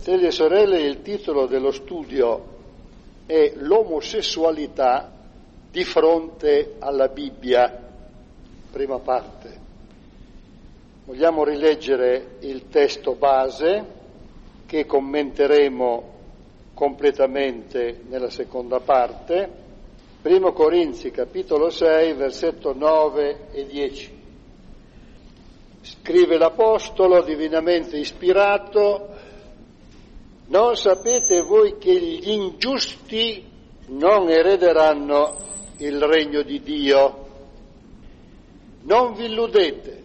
Fratelli e sorelle, il titolo dello studio è L'omosessualità di fronte alla Bibbia, prima parte. Vogliamo rileggere il testo base che commenteremo completamente nella seconda parte, 1 Corinzi capitolo 6, versetto 9 e 10. Scrive l'Apostolo, divinamente ispirato: non sapete voi che gli ingiusti non erederanno il regno di Dio? Non vi illudete,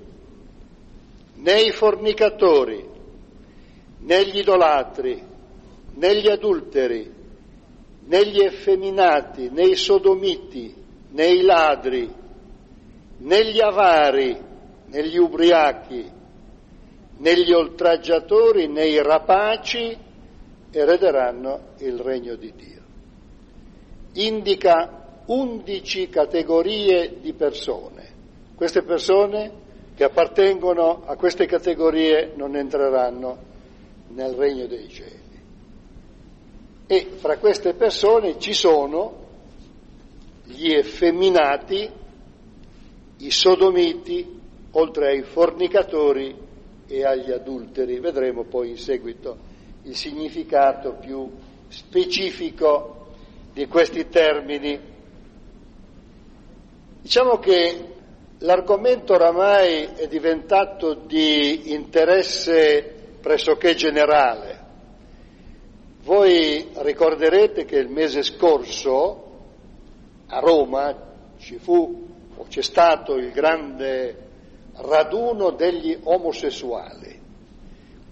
né i fornicatori, né gli idolatri, né gli adulteri, né gli effeminati, né i sodomiti, né i ladri, né gli avari, né gli ubriachi, né gli oltraggiatori, né i rapaci erederanno il regno di Dio. Indica 11 categorie di persone. Queste persone che appartengono a queste categorie non entreranno nel regno dei cieli. E fra queste persone ci sono gli effeminati, i sodomiti, oltre ai fornicatori e agli adulteri. Vedremo poi in seguito il significato più specifico di questi termini. Diciamo che l'argomento oramai è diventato di interesse pressoché generale. Voi ricorderete che il mese scorso a Roma c'è stato il grande raduno degli omosessuali,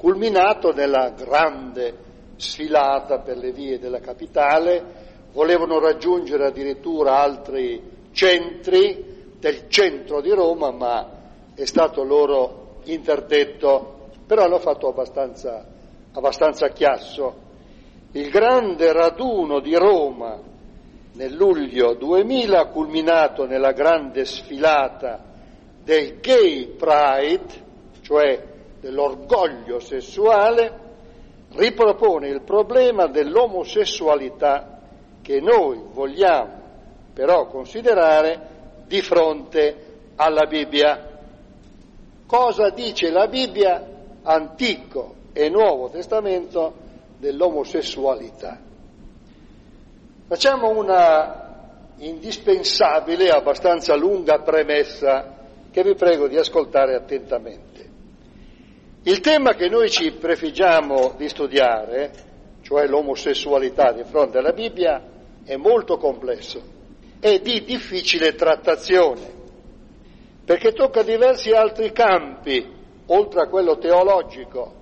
culminato nella grande sfilata per le vie della capitale. Volevano raggiungere addirittura altri centri del centro di Roma, ma è stato loro interdetto, però l'ho fatto abbastanza chiasso. Il grande raduno di Roma nel luglio 2000, culminato nella grande sfilata del Gay Pride, cioè dell'orgoglio sessuale, ripropone il problema dell'omosessualità che noi vogliamo però considerare di fronte alla Bibbia. Cosa dice la Bibbia, Antico e Nuovo Testamento, dell'omosessualità? Facciamo una indispensabile, abbastanza lunga premessa che vi prego di ascoltare attentamente. Il tema che noi ci prefiggiamo di studiare, cioè l'omosessualità di fronte alla Bibbia, è molto complesso e di difficile trattazione, perché tocca diversi altri campi, oltre a quello teologico,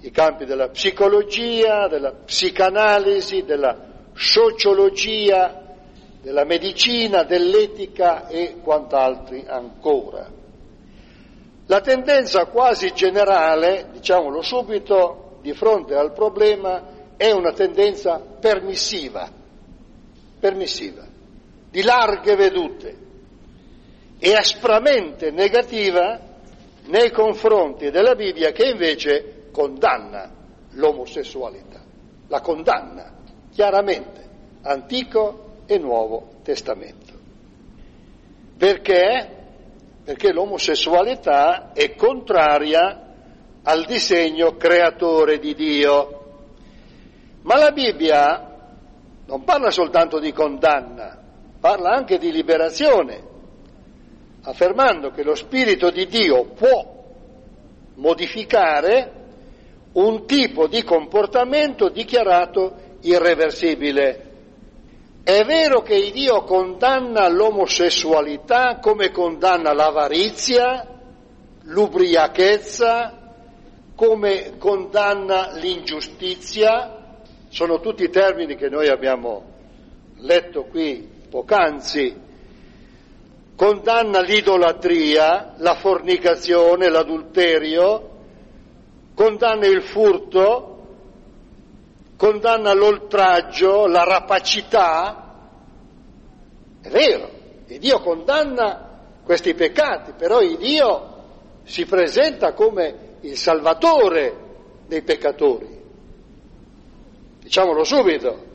i campi della psicologia, della psicanalisi, della sociologia, della medicina, dell'etica e quant'altri ancora. La tendenza quasi generale, diciamolo subito, di fronte al problema è una tendenza permissiva, di larghe vedute e aspramente negativa nei confronti della Bibbia, che invece condanna l'omosessualità, la condanna chiaramente, Antico e Nuovo Testamento. Perché l'omosessualità è contraria al disegno creatore di Dio. Ma la Bibbia non parla soltanto di condanna, parla anche di liberazione, affermando che lo Spirito di Dio può modificare un tipo di comportamento dichiarato irreversibile. È vero che Dio condanna l'omosessualità come condanna l'avarizia, l'ubriachezza, come condanna l'ingiustizia. Sono tutti termini che noi abbiamo letto qui poc'anzi. Condanna l'idolatria, la fornicazione, l'adulterio, condanna il furto, condanna l'oltraggio, la rapacità. È vero, e Dio condanna questi peccati, però Dio si presenta come il Salvatore dei peccatori. Diciamolo subito.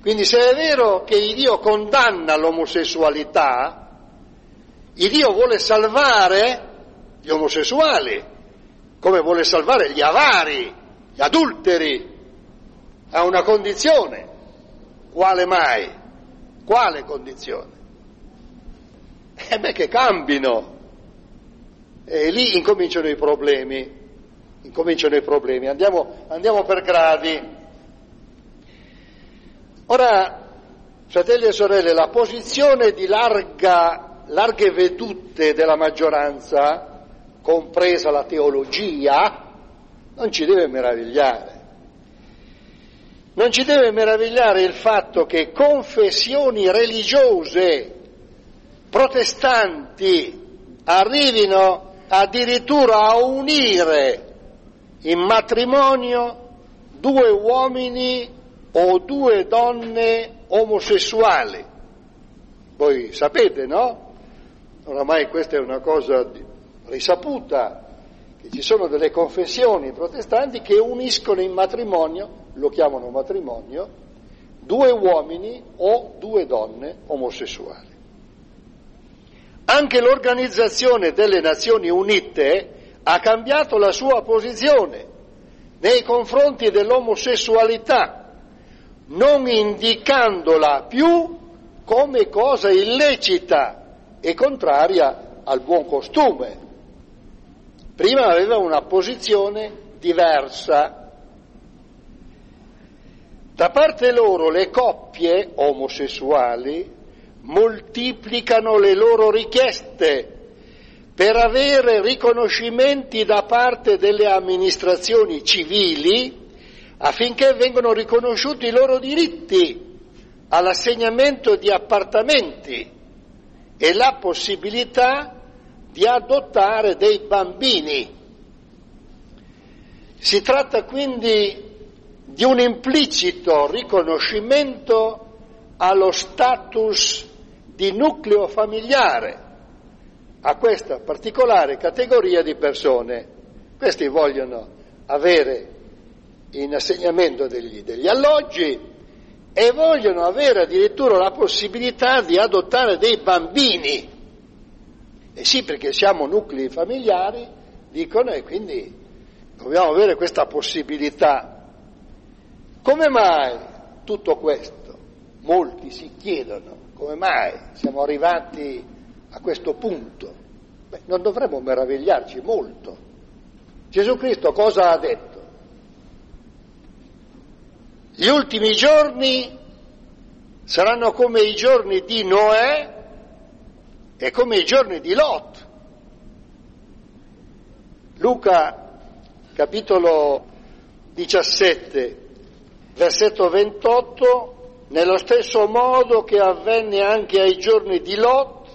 Quindi se è vero che Dio condanna l'omosessualità, Dio vuole salvare gli omosessuali, come vuole salvare gli avari, gli adulteri, a una condizione. Quale mai? Quale condizione? Che cambino. E lì incominciano i problemi. Andiamo per gradi. Ora, fratelli e sorelle, la posizione di larghe vedute della maggioranza, compresa la teologia, non ci deve meravigliare. Non ci deve meravigliare il fatto che confessioni religiose protestanti arrivino addirittura a unire in matrimonio due uomini o due donne omosessuali. Voi sapete, no? Oramai questa è una cosa risaputa, che ci sono delle confessioni protestanti che uniscono in matrimonio, lo chiamano matrimonio, due uomini o due donne omosessuali. Anche l'Organizzazione delle Nazioni Unite ha cambiato la sua posizione nei confronti dell'omosessualità, non indicandola più come cosa illecita e contraria al buon costume. Prima aveva una posizione diversa. Da parte loro le coppie omosessuali moltiplicano le loro richieste per avere riconoscimenti da parte delle amministrazioni civili affinché vengano riconosciuti i loro diritti all'assegnamento di appartamenti e la possibilità di adottare dei bambini. Si tratta quindi di un implicito riconoscimento allo status di nucleo familiare a questa particolare categoria di persone. Questi vogliono avere in assegnamento degli alloggi e vogliono avere addirittura la possibilità di adottare dei bambini. E sì, perché siamo nuclei familiari, dicono, e quindi dobbiamo avere questa possibilità. Come mai tutto questo? Molti si chiedono, come mai siamo arrivati a questo punto? Non dovremmo meravigliarci molto. Gesù Cristo cosa ha detto? Gli ultimi giorni saranno come i giorni di Noè e come i giorni di Lot. Luca, capitolo 17, Versetto 28, nello stesso modo che avvenne anche ai giorni di Lot,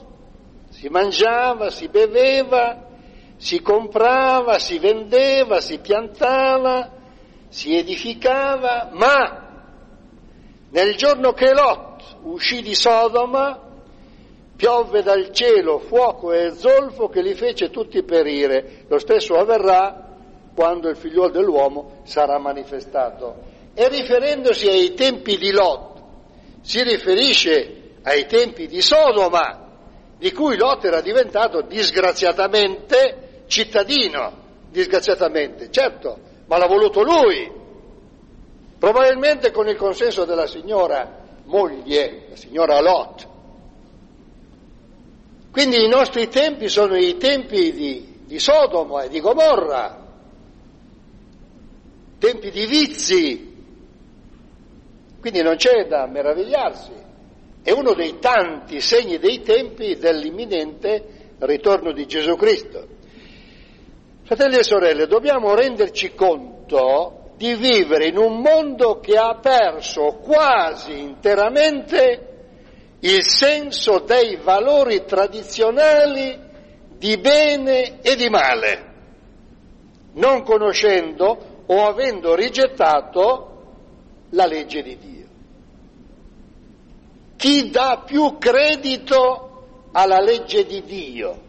si mangiava, si beveva, si comprava, si vendeva, si piantava, si edificava, ma nel giorno che Lot uscì di Sodoma, piovve dal cielo fuoco e zolfo che li fece tutti perire. Lo stesso avverrà quando il figliuolo dell'uomo sarà manifestato. E riferendosi ai tempi di Lot, si riferisce ai tempi di Sodoma, di cui Lot era diventato disgraziatamente cittadino. Disgraziatamente, certo, ma l'ha voluto lui. Probabilmente con il consenso della signora moglie, la signora Lot. Quindi i nostri tempi sono i tempi di Sodoma e di Gomorra. Tempi di vizi. Quindi non c'è da meravigliarsi, è uno dei tanti segni dei tempi dell'imminente ritorno di Gesù Cristo. Fratelli e sorelle, dobbiamo renderci conto di vivere in un mondo che ha perso quasi interamente il senso dei valori tradizionali di bene e di male, non conoscendo o avendo rigettato la legge di Dio. Chi dà più credito alla legge di Dio?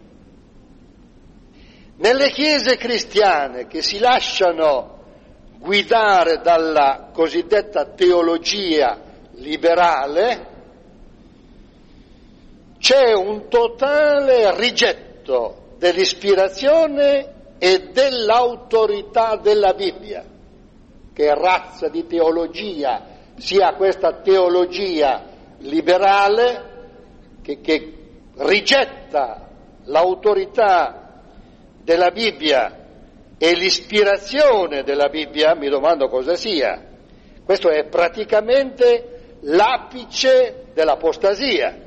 Nelle chiese cristiane che si lasciano guidare dalla cosiddetta teologia liberale, c'è un totale rigetto dell'ispirazione e dell'autorità della Bibbia. Che razza di teologia sia questa teologia liberale che rigetta l'autorità della Bibbia e l'ispirazione della Bibbia, mi domando cosa sia. Questo è praticamente l'apice dell'apostasia.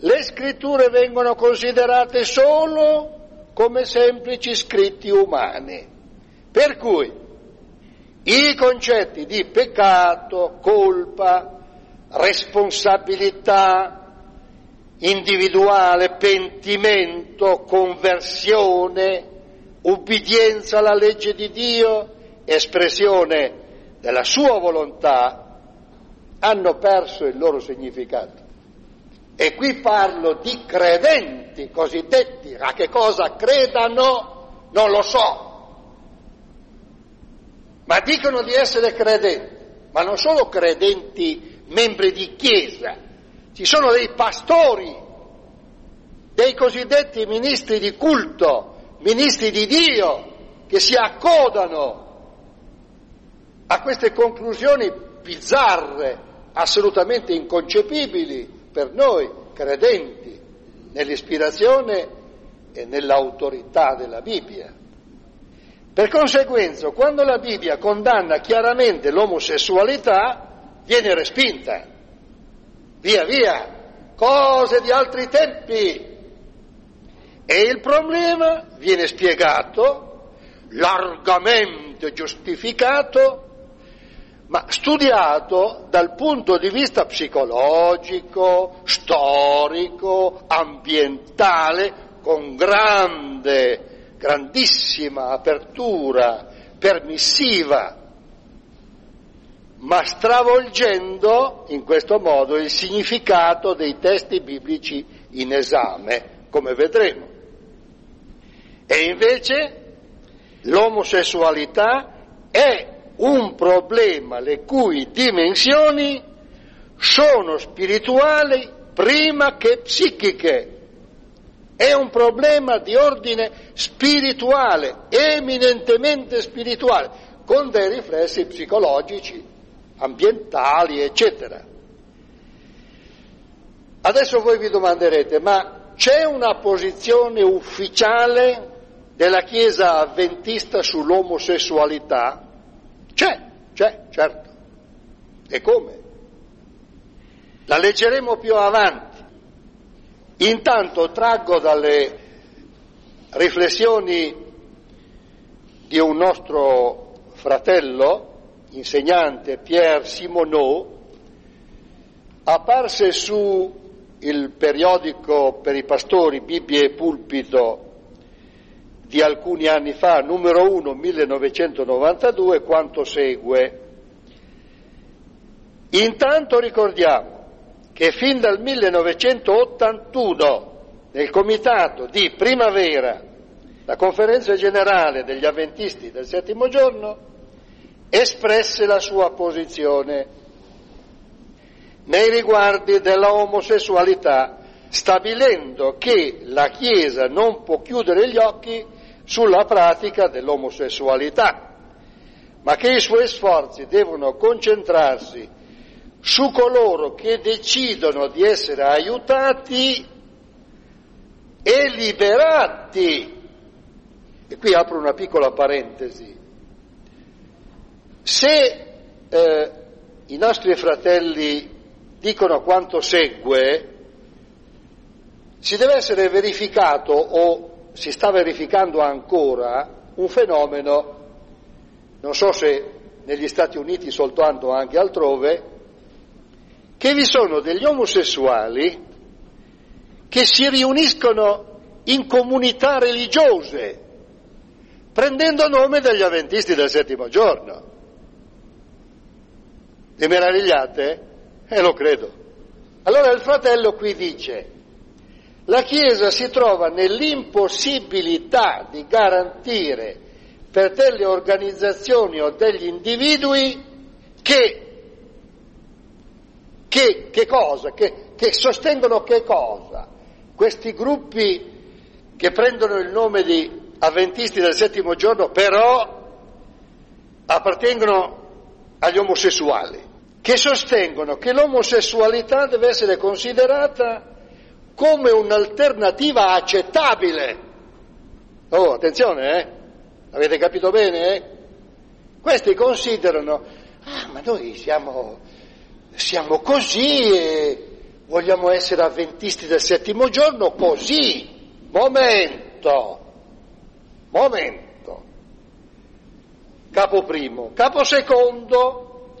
Le scritture vengono considerate solo come semplici scritti umani, per cui i concetti di peccato, colpa, responsabilità individuale, pentimento, conversione, ubbidienza alla legge di Dio, espressione della sua volontà, hanno perso il loro significato. E qui parlo di credenti cosiddetti, a che cosa credano non lo so, ma dicono di essere credenti, ma non sono credenti membri di chiesa, ci sono dei pastori, dei cosiddetti ministri di culto, ministri di Dio, che si accodano a queste conclusioni bizzarre, assolutamente inconcepibili, per noi credenti nell'ispirazione e nell'autorità della Bibbia. Per conseguenza, quando la Bibbia condanna chiaramente l'omosessualità, viene respinta, via via, cose di altri tempi. E il problema viene spiegato, largamente giustificato, ma studiato dal punto di vista psicologico, storico, ambientale, con grande, grandissima apertura permissiva, ma stravolgendo in questo modo il significato dei testi biblici in esame, come vedremo. E invece l'omosessualità è un problema le cui dimensioni sono spirituali prima che psichiche. È un problema di ordine spirituale, eminentemente spirituale, con dei riflessi psicologici, ambientali, eccetera. Adesso voi vi domanderete, ma c'è una posizione ufficiale della Chiesa avventista sull'omosessualità? C'è, certo. E come? La leggeremo più avanti. Intanto traggo dalle riflessioni di un nostro fratello, insegnante Pierre Simonot, apparse su il periodico per i pastori Bibbia e Pulpito di alcuni anni fa, numero 1, 1992, quanto segue. Intanto ricordiamo che fin dal 1981, nel comitato di primavera, la conferenza generale degli avventisti del settimo giorno, espresse la sua posizione nei riguardi della omosessualità, stabilendo che la Chiesa non può chiudere gli occhi sulla pratica dell'omosessualità, ma che i suoi sforzi devono concentrarsi su coloro che decidono di essere aiutati e liberati. E qui apro una piccola parentesi. Se i nostri fratelli dicono quanto segue, si deve essere verificato o si sta verificando ancora un fenomeno, non so se negli Stati Uniti soltanto, anche altrove, che vi sono degli omosessuali che si riuniscono in comunità religiose, prendendo nome dagli avventisti del settimo giorno. Vi meravigliate? Lo credo. Allora il fratello qui dice: la Chiesa si trova nell'impossibilità di garantire per delle organizzazioni o degli individui che sostengono che cosa? Questi gruppi che prendono il nome di avventisti del settimo giorno però appartengono agli omosessuali, che sostengono che l'omosessualità deve essere considerata come un'alternativa accettabile. Oh, attenzione, avete capito bene? Questi considerano, ma noi siamo così e vogliamo essere avventisti del settimo giorno così. Momento. Capo primo. Capo secondo,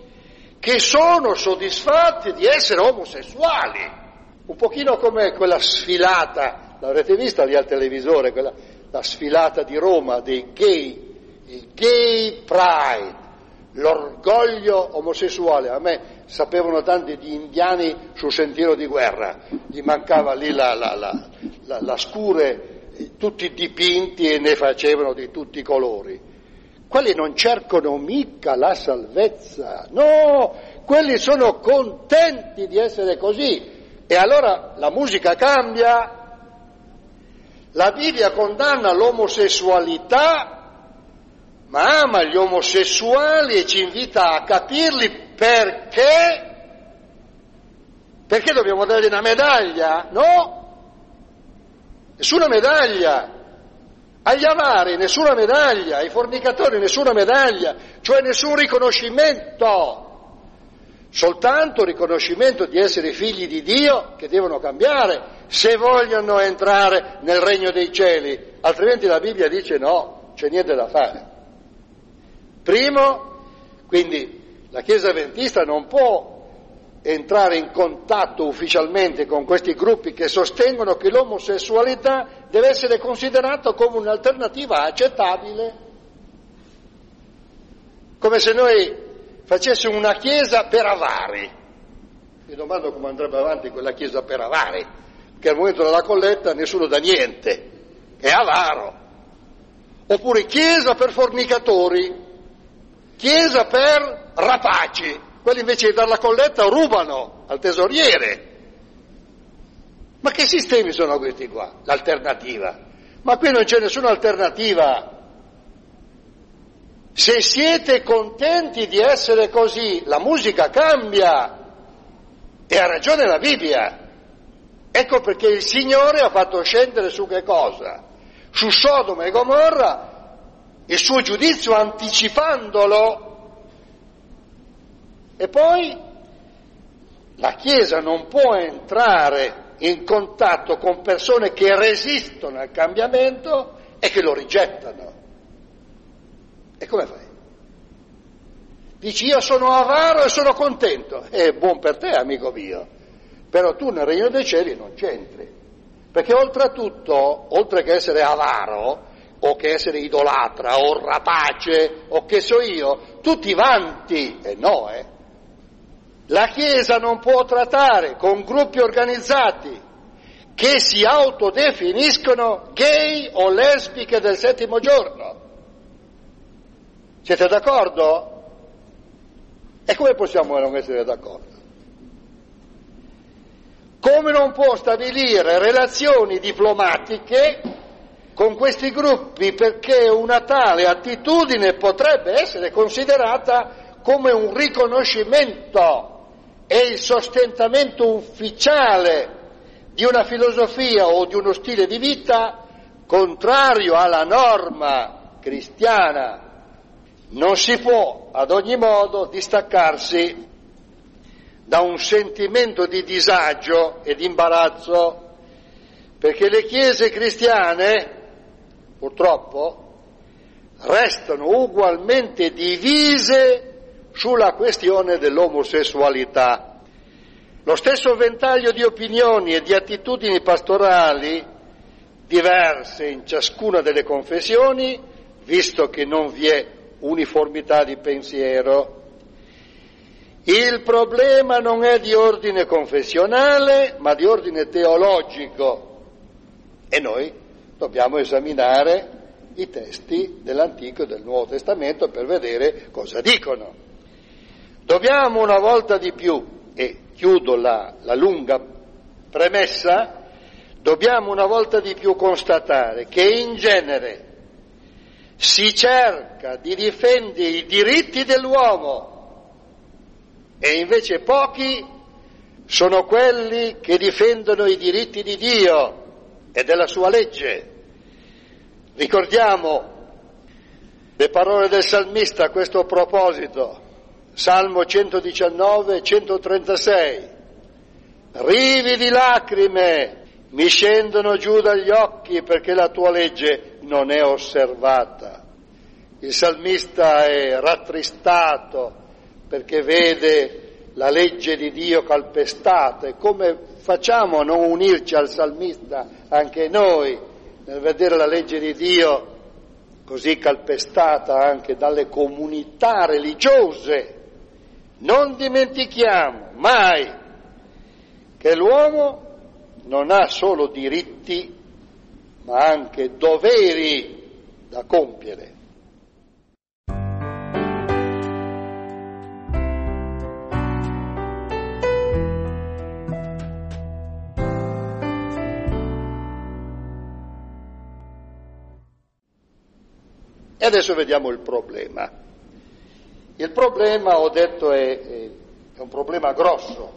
che sono soddisfatti di essere omosessuali. Un pochino come quella sfilata, l'avrete vista lì al televisore, la sfilata di Roma dei gay, il gay pride, l'orgoglio omosessuale. A me sapevano tanti di indiani sul sentiero di guerra, gli mancava lì la scure, tutti dipinti, e ne facevano di tutti i colori. Quelli non cercano mica la salvezza, no, quelli sono contenti di essere così. E allora la musica cambia, la Bibbia condanna l'omosessualità ma ama gli omosessuali e ci invita a capirli. Perché dobbiamo dargli una medaglia? No, nessuna medaglia. Agli avari nessuna medaglia, ai fornicatori nessuna medaglia, cioè nessun riconoscimento, soltanto riconoscimento di essere figli di Dio, che devono cambiare se vogliono entrare nel regno dei cieli, altrimenti la Bibbia dice no, c'è niente da fare. Primo, quindi la Chiesa Avventista non può entrare in contatto ufficialmente con questi gruppi che sostengono che l'omosessualità deve essere considerata come un'alternativa accettabile, come se noi facessimo una chiesa per avari. Mi domando come andrebbe avanti quella chiesa per avari, che al momento della colletta nessuno dà niente, è avaro. Oppure chiesa per fornicatori, chiesa per rapaci, quelli invece di dare la colletta rubano al tesoriere. Ma che sistemi sono questi qua? L'alternativa. Ma qui non c'è nessuna alternativa. Se siete contenti di essere così, la musica cambia, e ha ragione la Bibbia. Ecco perché il Signore ha fatto scendere su che cosa? Su Sodoma e Gomorra il suo giudizio, anticipandolo. E poi la Chiesa non può entrare in contatto con persone che resistono al cambiamento e che lo rigettano. E come fai? Dici io sono avaro e sono contento. È buon per te, amico mio, però tu nel regno dei cieli non c'entri, perché oltretutto, oltre che essere avaro o che essere idolatra o rapace o che so io, tu ti vanti. E no, La Chiesa non può trattare con gruppi organizzati che si autodefiniscono gay o lesbiche del settimo giorno. Siete d'accordo? E come possiamo non essere d'accordo? Come non può stabilire relazioni diplomatiche con questi gruppi, perché una tale attitudine potrebbe essere considerata come un riconoscimento e il sostentamento ufficiale di una filosofia o di uno stile di vita contrario alla norma cristiana. Non si può ad ogni modo distaccarsi da un sentimento di disagio e di imbarazzo, perché le chiese cristiane purtroppo restano ugualmente divise sulla questione dell'omosessualità. Lo stesso ventaglio di opinioni e di attitudini pastorali diverse in ciascuna delle confessioni, visto che non vi è uniformità di pensiero. Il problema non è di ordine confessionale, ma di ordine teologico, e noi dobbiamo esaminare i testi dell'Antico e del Nuovo Testamento per vedere cosa dicono. Dobbiamo una volta di più, e chiudo la lunga premessa, dobbiamo una volta di più constatare che in genere si cerca di difendere i diritti dell'uomo e invece pochi sono quelli che difendono i diritti di Dio e della sua legge. Ricordiamo le parole del salmista a questo proposito, Salmo 119, 136. Rivi di lacrime mi scendono giù dagli occhi perché la tua legge non è osservata. Il salmista è rattristato perché vede la legge di Dio calpestata, e come facciamo a non unirci al salmista anche noi nel vedere la legge di Dio così calpestata anche dalle comunità religiose? Non dimentichiamo mai che l'uomo non ha solo diritti ma anche doveri da compiere. E adesso vediamo il problema. Il problema, ho detto, è un problema grosso,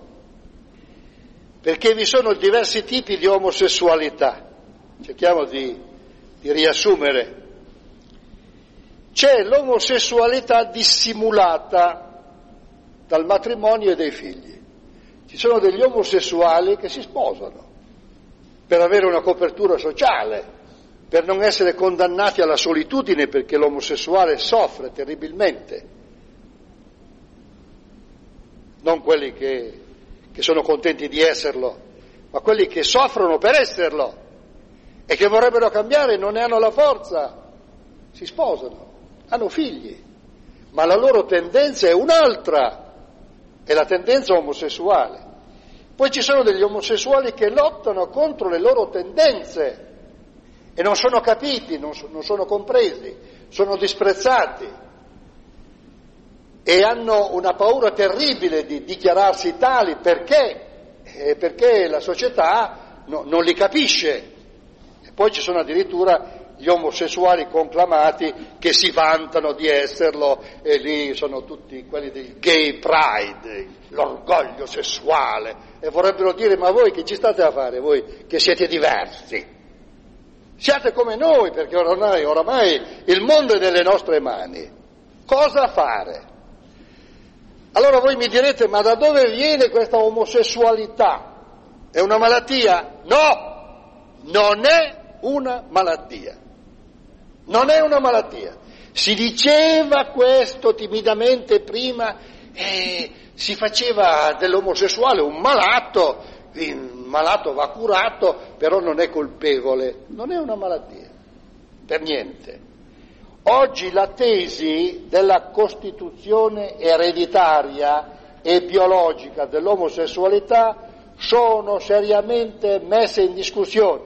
perché vi sono diversi tipi di omosessualità. Cerchiamo di riassumere. C'è l'omosessualità dissimulata dal matrimonio e dai figli. Ci sono degli omosessuali che si sposano per avere una copertura sociale, per non essere condannati alla solitudine, perché l'omosessuale soffre terribilmente, non quelli che sono contenti di esserlo, ma quelli che soffrono per esserlo e che vorrebbero cambiare, non ne hanno la forza, si sposano, hanno figli, ma la loro tendenza è un'altra, è la tendenza omosessuale. Poi ci sono degli omosessuali che lottano contro le loro tendenze, e non sono capiti, non sono compresi, sono disprezzati e hanno una paura terribile di dichiararsi tali perché la società non li capisce. E poi ci sono addirittura gli omosessuali conclamati che si vantano di esserlo, e lì sono tutti quelli del gay pride, l'orgoglio sessuale, e vorrebbero dire: ma voi che ci state a fare, voi che siete diversi? Siate come noi, perché oramai il mondo è nelle nostre mani. Cosa fare? Allora voi mi direte: ma da dove viene questa omosessualità? È una malattia? No, non è una malattia. Non è una malattia. Si diceva questo timidamente prima, si faceva dell'omosessuale un malato. Il malato va curato, però non è colpevole, non è una malattia, per niente. Oggi la tesi della costituzione ereditaria e biologica dell'omosessualità sono seriamente messe in discussione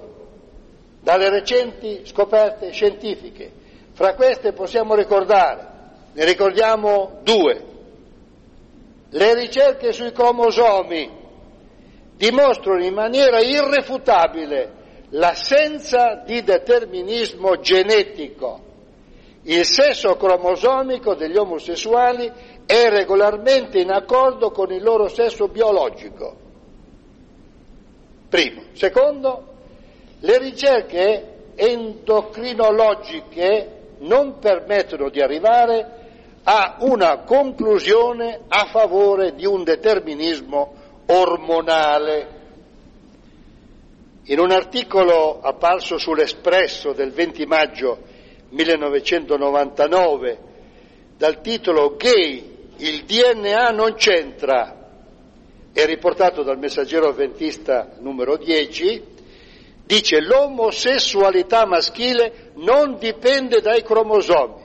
dalle recenti scoperte scientifiche. Fra queste ne ricordiamo due. Le ricerche sui cromosomi dimostrano in maniera irrefutabile l'assenza di determinismo genetico. Il sesso cromosomico degli omosessuali è regolarmente in accordo con il loro sesso biologico. Primo. Secondo, le ricerche endocrinologiche non permettono di arrivare a una conclusione a favore di un determinismo ormonale. In un articolo apparso sull'Espresso del 20 maggio 1999 dal titolo "Gay, il DNA non c'entra", è riportato dal Messaggero Ventista numero 10, dice: l'omosessualità maschile non dipende dai cromosomi,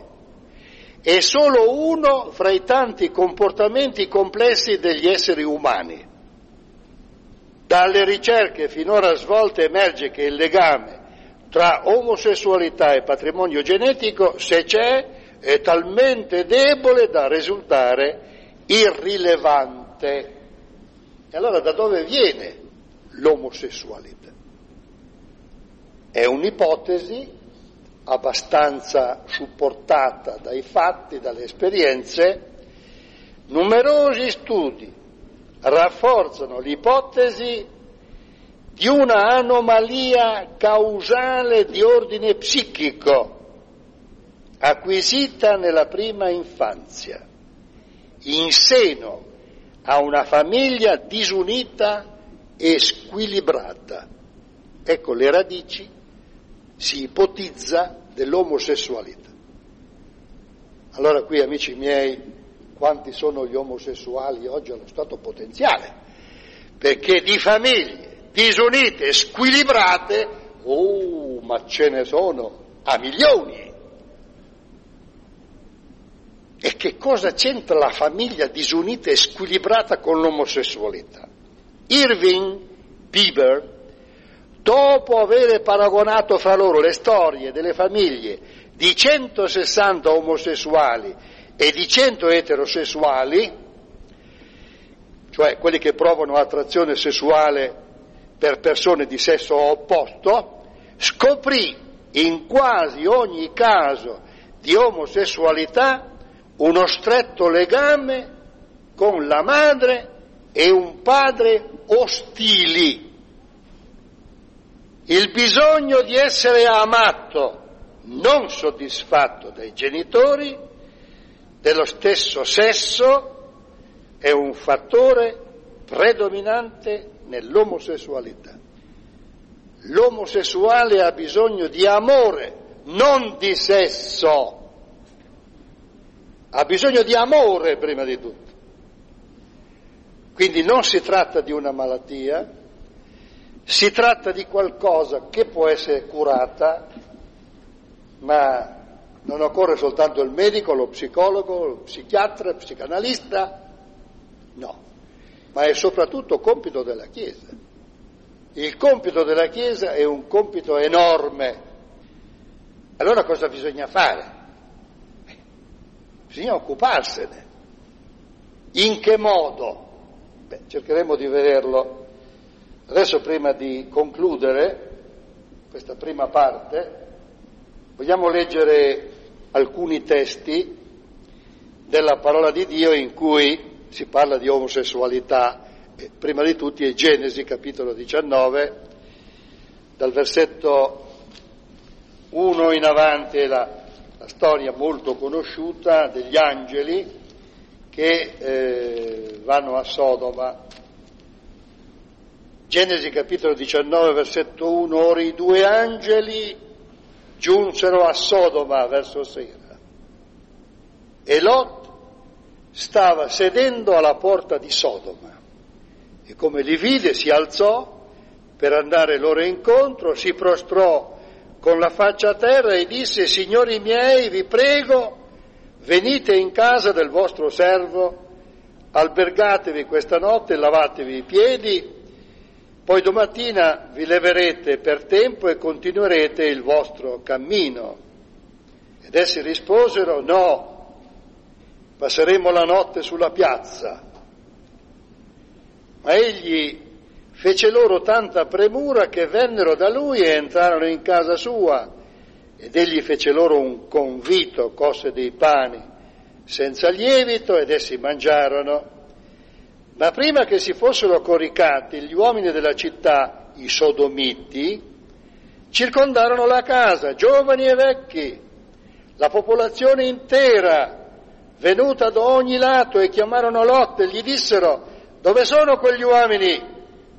è solo uno fra i tanti comportamenti complessi degli esseri umani. Dalle ricerche finora svolte emerge che il legame tra omosessualità e patrimonio genetico, se c'è, è talmente debole da risultare irrilevante. E allora da dove viene l'omosessualità? È un'ipotesi abbastanza supportata dai fatti, dalle esperienze. Numerosi studi rafforzano l'ipotesi di una anomalia causale di ordine psichico acquisita nella prima infanzia, in seno a una famiglia disunita e squilibrata. Ecco le radici, si ipotizza, dell'omosessualità. Allora qui, amici miei, quanti sono gli omosessuali oggi allo stato potenziale? Perché di famiglie disunite, squilibrate, ma ce ne sono a milioni. E che cosa c'entra la famiglia disunita e squilibrata con l'omosessualità? Irving Bieber, dopo aver paragonato fra loro le storie delle famiglie di 160 omosessuali e di 100 eterosessuali, cioè quelli che provano attrazione sessuale per persone di sesso opposto, scoprì in quasi ogni caso di omosessualità uno stretto legame con la madre e un padre ostili. Il bisogno di essere amato, non soddisfatto dai genitori dello stesso sesso, è un fattore predominante nell'omosessualità. L'omosessuale ha bisogno di amore, non di sesso. Ha bisogno di amore prima di tutto. Quindi non si tratta di una malattia, si tratta di qualcosa che può essere curata, ma non occorre soltanto il medico, lo psicologo, lo psichiatra, il psicanalista, no, ma è soprattutto compito della Chiesa. Il compito della Chiesa è un compito enorme. Allora cosa bisogna fare? Bisogna occuparsene. In che modo? Cercheremo di vederlo. Adesso, prima di concludere questa prima parte, vogliamo leggere alcuni testi della parola di Dio in cui si parla di omosessualità. Prima di tutti è Genesi, capitolo 19, dal versetto 1 in avanti, è la storia molto conosciuta degli angeli che vanno a Sodoma. Genesi capitolo 19 versetto 1: ora i due angeli giunsero a Sodoma verso sera e Lot stava sedendo alla porta di Sodoma, e come li vide si alzò per andare loro incontro, si prostrò con la faccia a terra e disse: signori miei, vi prego, venite in casa del vostro servo, albergatevi questa notte, lavatevi i piedi, poi domattina vi leverete per tempo e continuerete il vostro cammino. Ed essi risposero: no, passeremo la notte sulla piazza. Ma egli fece loro tanta premura che vennero da lui e entrarono in casa sua, ed egli fece loro un convito, cosse dei pani senza lievito, ed essi mangiarono. Ma prima che si fossero coricati, gli uomini della città, i sodomiti, circondarono la casa, giovani e vecchi, la popolazione intera, venuta da ogni lato, e chiamarono Lot e gli dissero: dove sono quegli uomini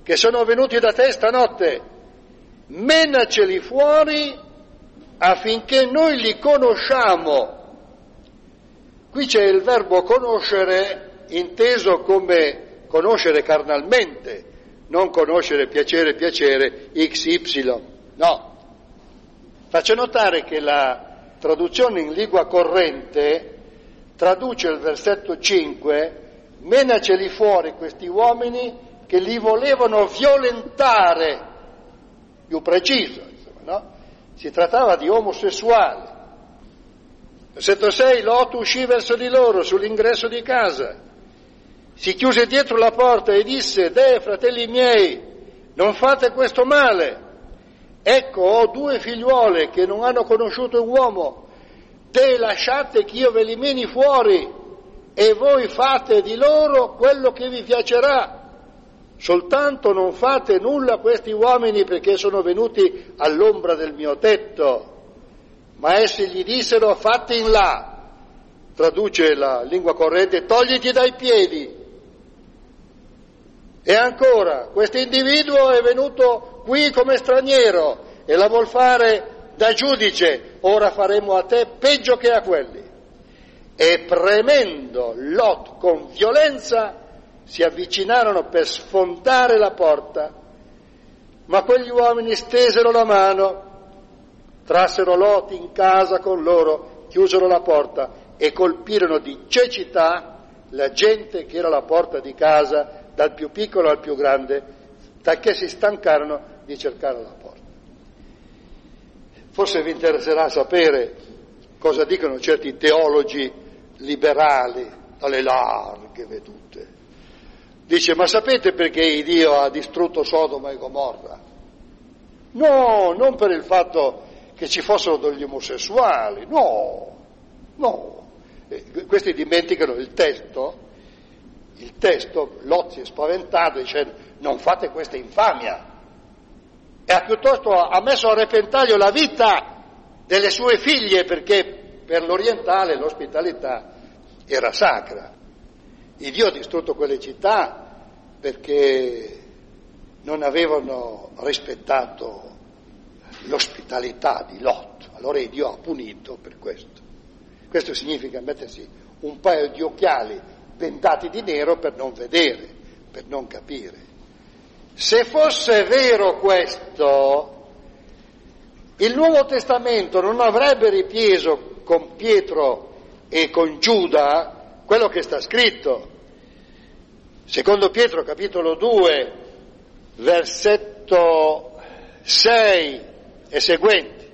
che sono venuti da te stanotte? Menaceli fuori affinché noi li conosciamo. Qui c'è il verbo conoscere, inteso come conoscere carnalmente, non conoscere piacere, XY. No. Faccio notare che la traduzione in lingua corrente traduce il versetto 5: menaceli fuori questi uomini che li volevano violentare, più preciso, insomma, no? Si trattava di omosessuali. Nel 106 Lot uscì verso di loro sull'ingresso di casa, si chiuse dietro la porta e disse: «Deh, fratelli miei, non fate questo male. Ecco, ho 2 figliuole che non hanno conosciuto un uomo. Deh, lasciate che io ve li meni fuori e voi fate di loro quello che vi piacerà. Soltanto non fate nulla a questi uomini, perché sono venuti all'ombra del mio tetto». Ma essi gli dissero: «Fatti in là», traduce la lingua corrente, «togliti dai piedi». E ancora: «Questo individuo è venuto qui come straniero e la vuol fare da giudice, ora faremo a te peggio che a quelli». E premendo Lot con violenza si avvicinarono per sfondare la porta, ma quegli uomini stesero la mano, trassero Lot in casa con loro, chiusero la porta e colpirono di cecità la gente che era alla porta di casa, dal più piccolo al più grande, talché si stancarono di cercare la porta. Forse vi interesserà sapere cosa dicono certi teologi liberali dalle larghe vedute. Dice: ma sapete perché Dio ha distrutto Sodoma e Gomorra? No, non per il fatto che ci fossero degli omosessuali, no. Questi dimenticano il testo, Lot si è spaventato dicendo: non fate questa infamia. E piuttosto ha messo a repentaglio la vita delle sue figlie, perché per l'orientale l'ospitalità era sacra. Il Dio ha distrutto quelle città perché non avevano rispettato l'ospitalità di Lot. Allora il Dio ha punito per questo. Questo significa mettersi un paio di occhiali bendati di nero per non vedere, per non capire. Se fosse vero questo, il Nuovo Testamento non avrebbe ripreso con Pietro e con Giuda quello che sta scritto. Secondo Pietro capitolo 2 versetto 6 e seguenti: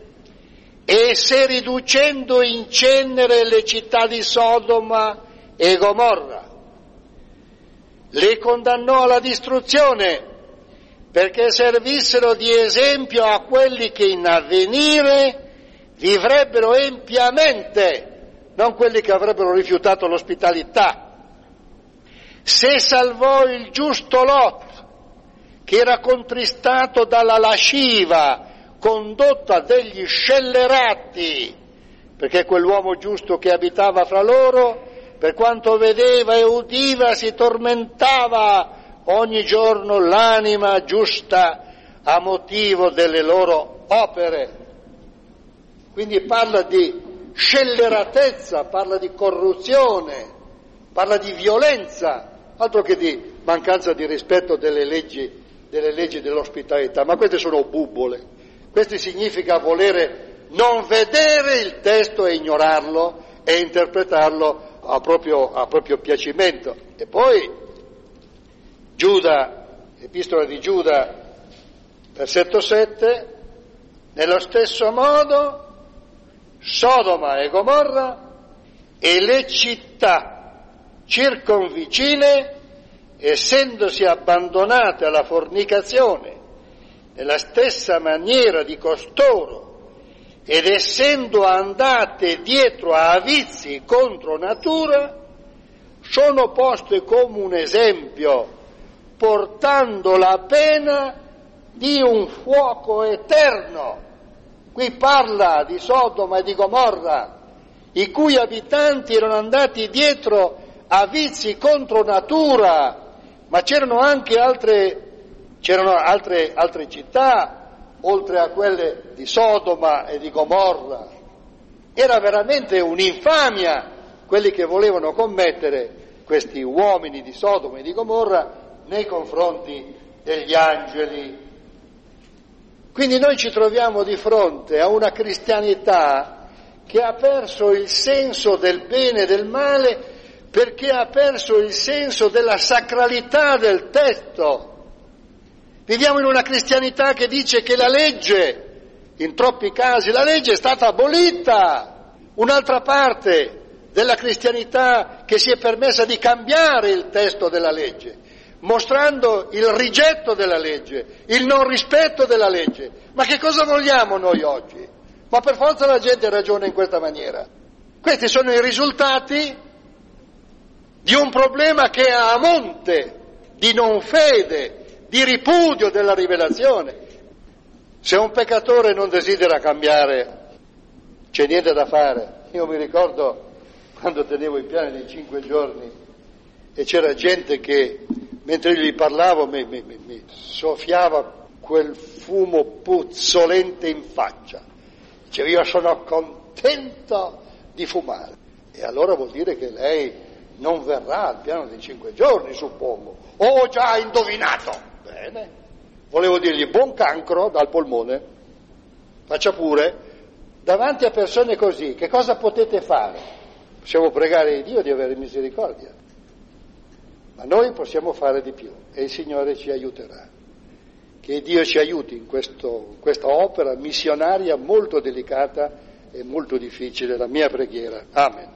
«E se riducendo in cenere le città di Sodoma e Gomorra, le condannò alla distruzione, perché servissero di esempio a quelli che in avvenire vivrebbero empiamente, non quelli che avrebbero rifiutato l'ospitalità. Se salvò il giusto Lot, che era contristato dalla lasciva, condotta degli scellerati, perché quell'uomo giusto che abitava fra loro, per quanto vedeva e udiva, si tormentava ogni giorno l'anima giusta a motivo delle loro opere». Quindi parla di scelleratezza, parla di corruzione, parla di violenza, altro che di mancanza di rispetto delle leggi dell'ospitalità. Ma queste sono bubbole. Questo significa volere non vedere il testo e ignorarlo e interpretarlo a proprio piacimento. E poi Giuda, epistola di Giuda, versetto 7: «Nello stesso modo Sodoma e Gomorra e le città circonvicine, essendosi abbandonate alla fornicazione nella stessa maniera di costoro, ed essendo andate dietro a vizi contro natura, sono poste come un esempio, portando la pena di un fuoco eterno». Qui parla di Sodoma e di Gomorra, i cui abitanti erano andati dietro a vizi contro natura, ma c'erano anche altre città, oltre a quelle di Sodoma e di Gomorra. Era veramente un'infamia quelli che volevano commettere questi uomini di Sodoma e di Gomorra nei confronti degli angeli. Quindi noi ci troviamo di fronte a una cristianità che ha perso il senso del bene e del male, perché ha perso il senso della sacralità del testo. Viviamo in una cristianità che dice che la legge in troppi casi la legge è stata abolita. Un'altra parte della cristianità che si è permessa di cambiare il testo della legge, mostrando il rigetto della legge, il non rispetto della legge. Ma che cosa vogliamo noi oggi? Ma per forza la gente ragiona in questa maniera. Questi sono i risultati di un problema che è a monte di non fede, di ripudio della rivelazione. Se un peccatore non desidera cambiare, c'è niente da fare. Io mi ricordo quando tenevo i piani dei 5 giorni e c'era gente che, mentre io gli parlavo, mi soffiava quel fumo puzzolente in faccia. Diceva: io sono contento di fumare. E allora vuol dire che lei non verrà al piano dei 5 giorni, suppongo. Oh, già ha indovinato. Bene. Volevo dirgli: buon cancro dal polmone. Faccia pure. Davanti a persone così, che cosa potete fare? Possiamo pregare Dio di avere misericordia. Ma noi possiamo fare di più e il Signore ci aiuterà. Che Dio ci aiuti in questa opera missionaria molto delicata e molto difficile. La mia preghiera. Amen.